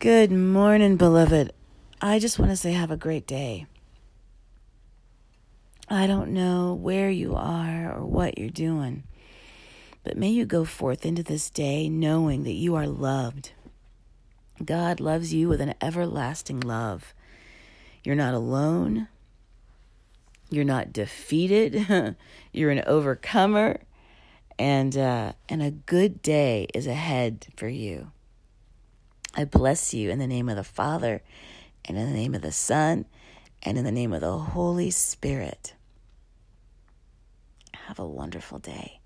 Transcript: Good morning, beloved. I just want to say have a great day. I don't know where you are or what you're doing, but may you go forth into this day knowing that you are loved. God loves you with an everlasting love. You're not alone. You're not defeated. You're an overcomer. And a good day is ahead for you. I bless you in the name of the Father, and in the name of the Son, and in the name of the Holy Spirit. Have a wonderful day.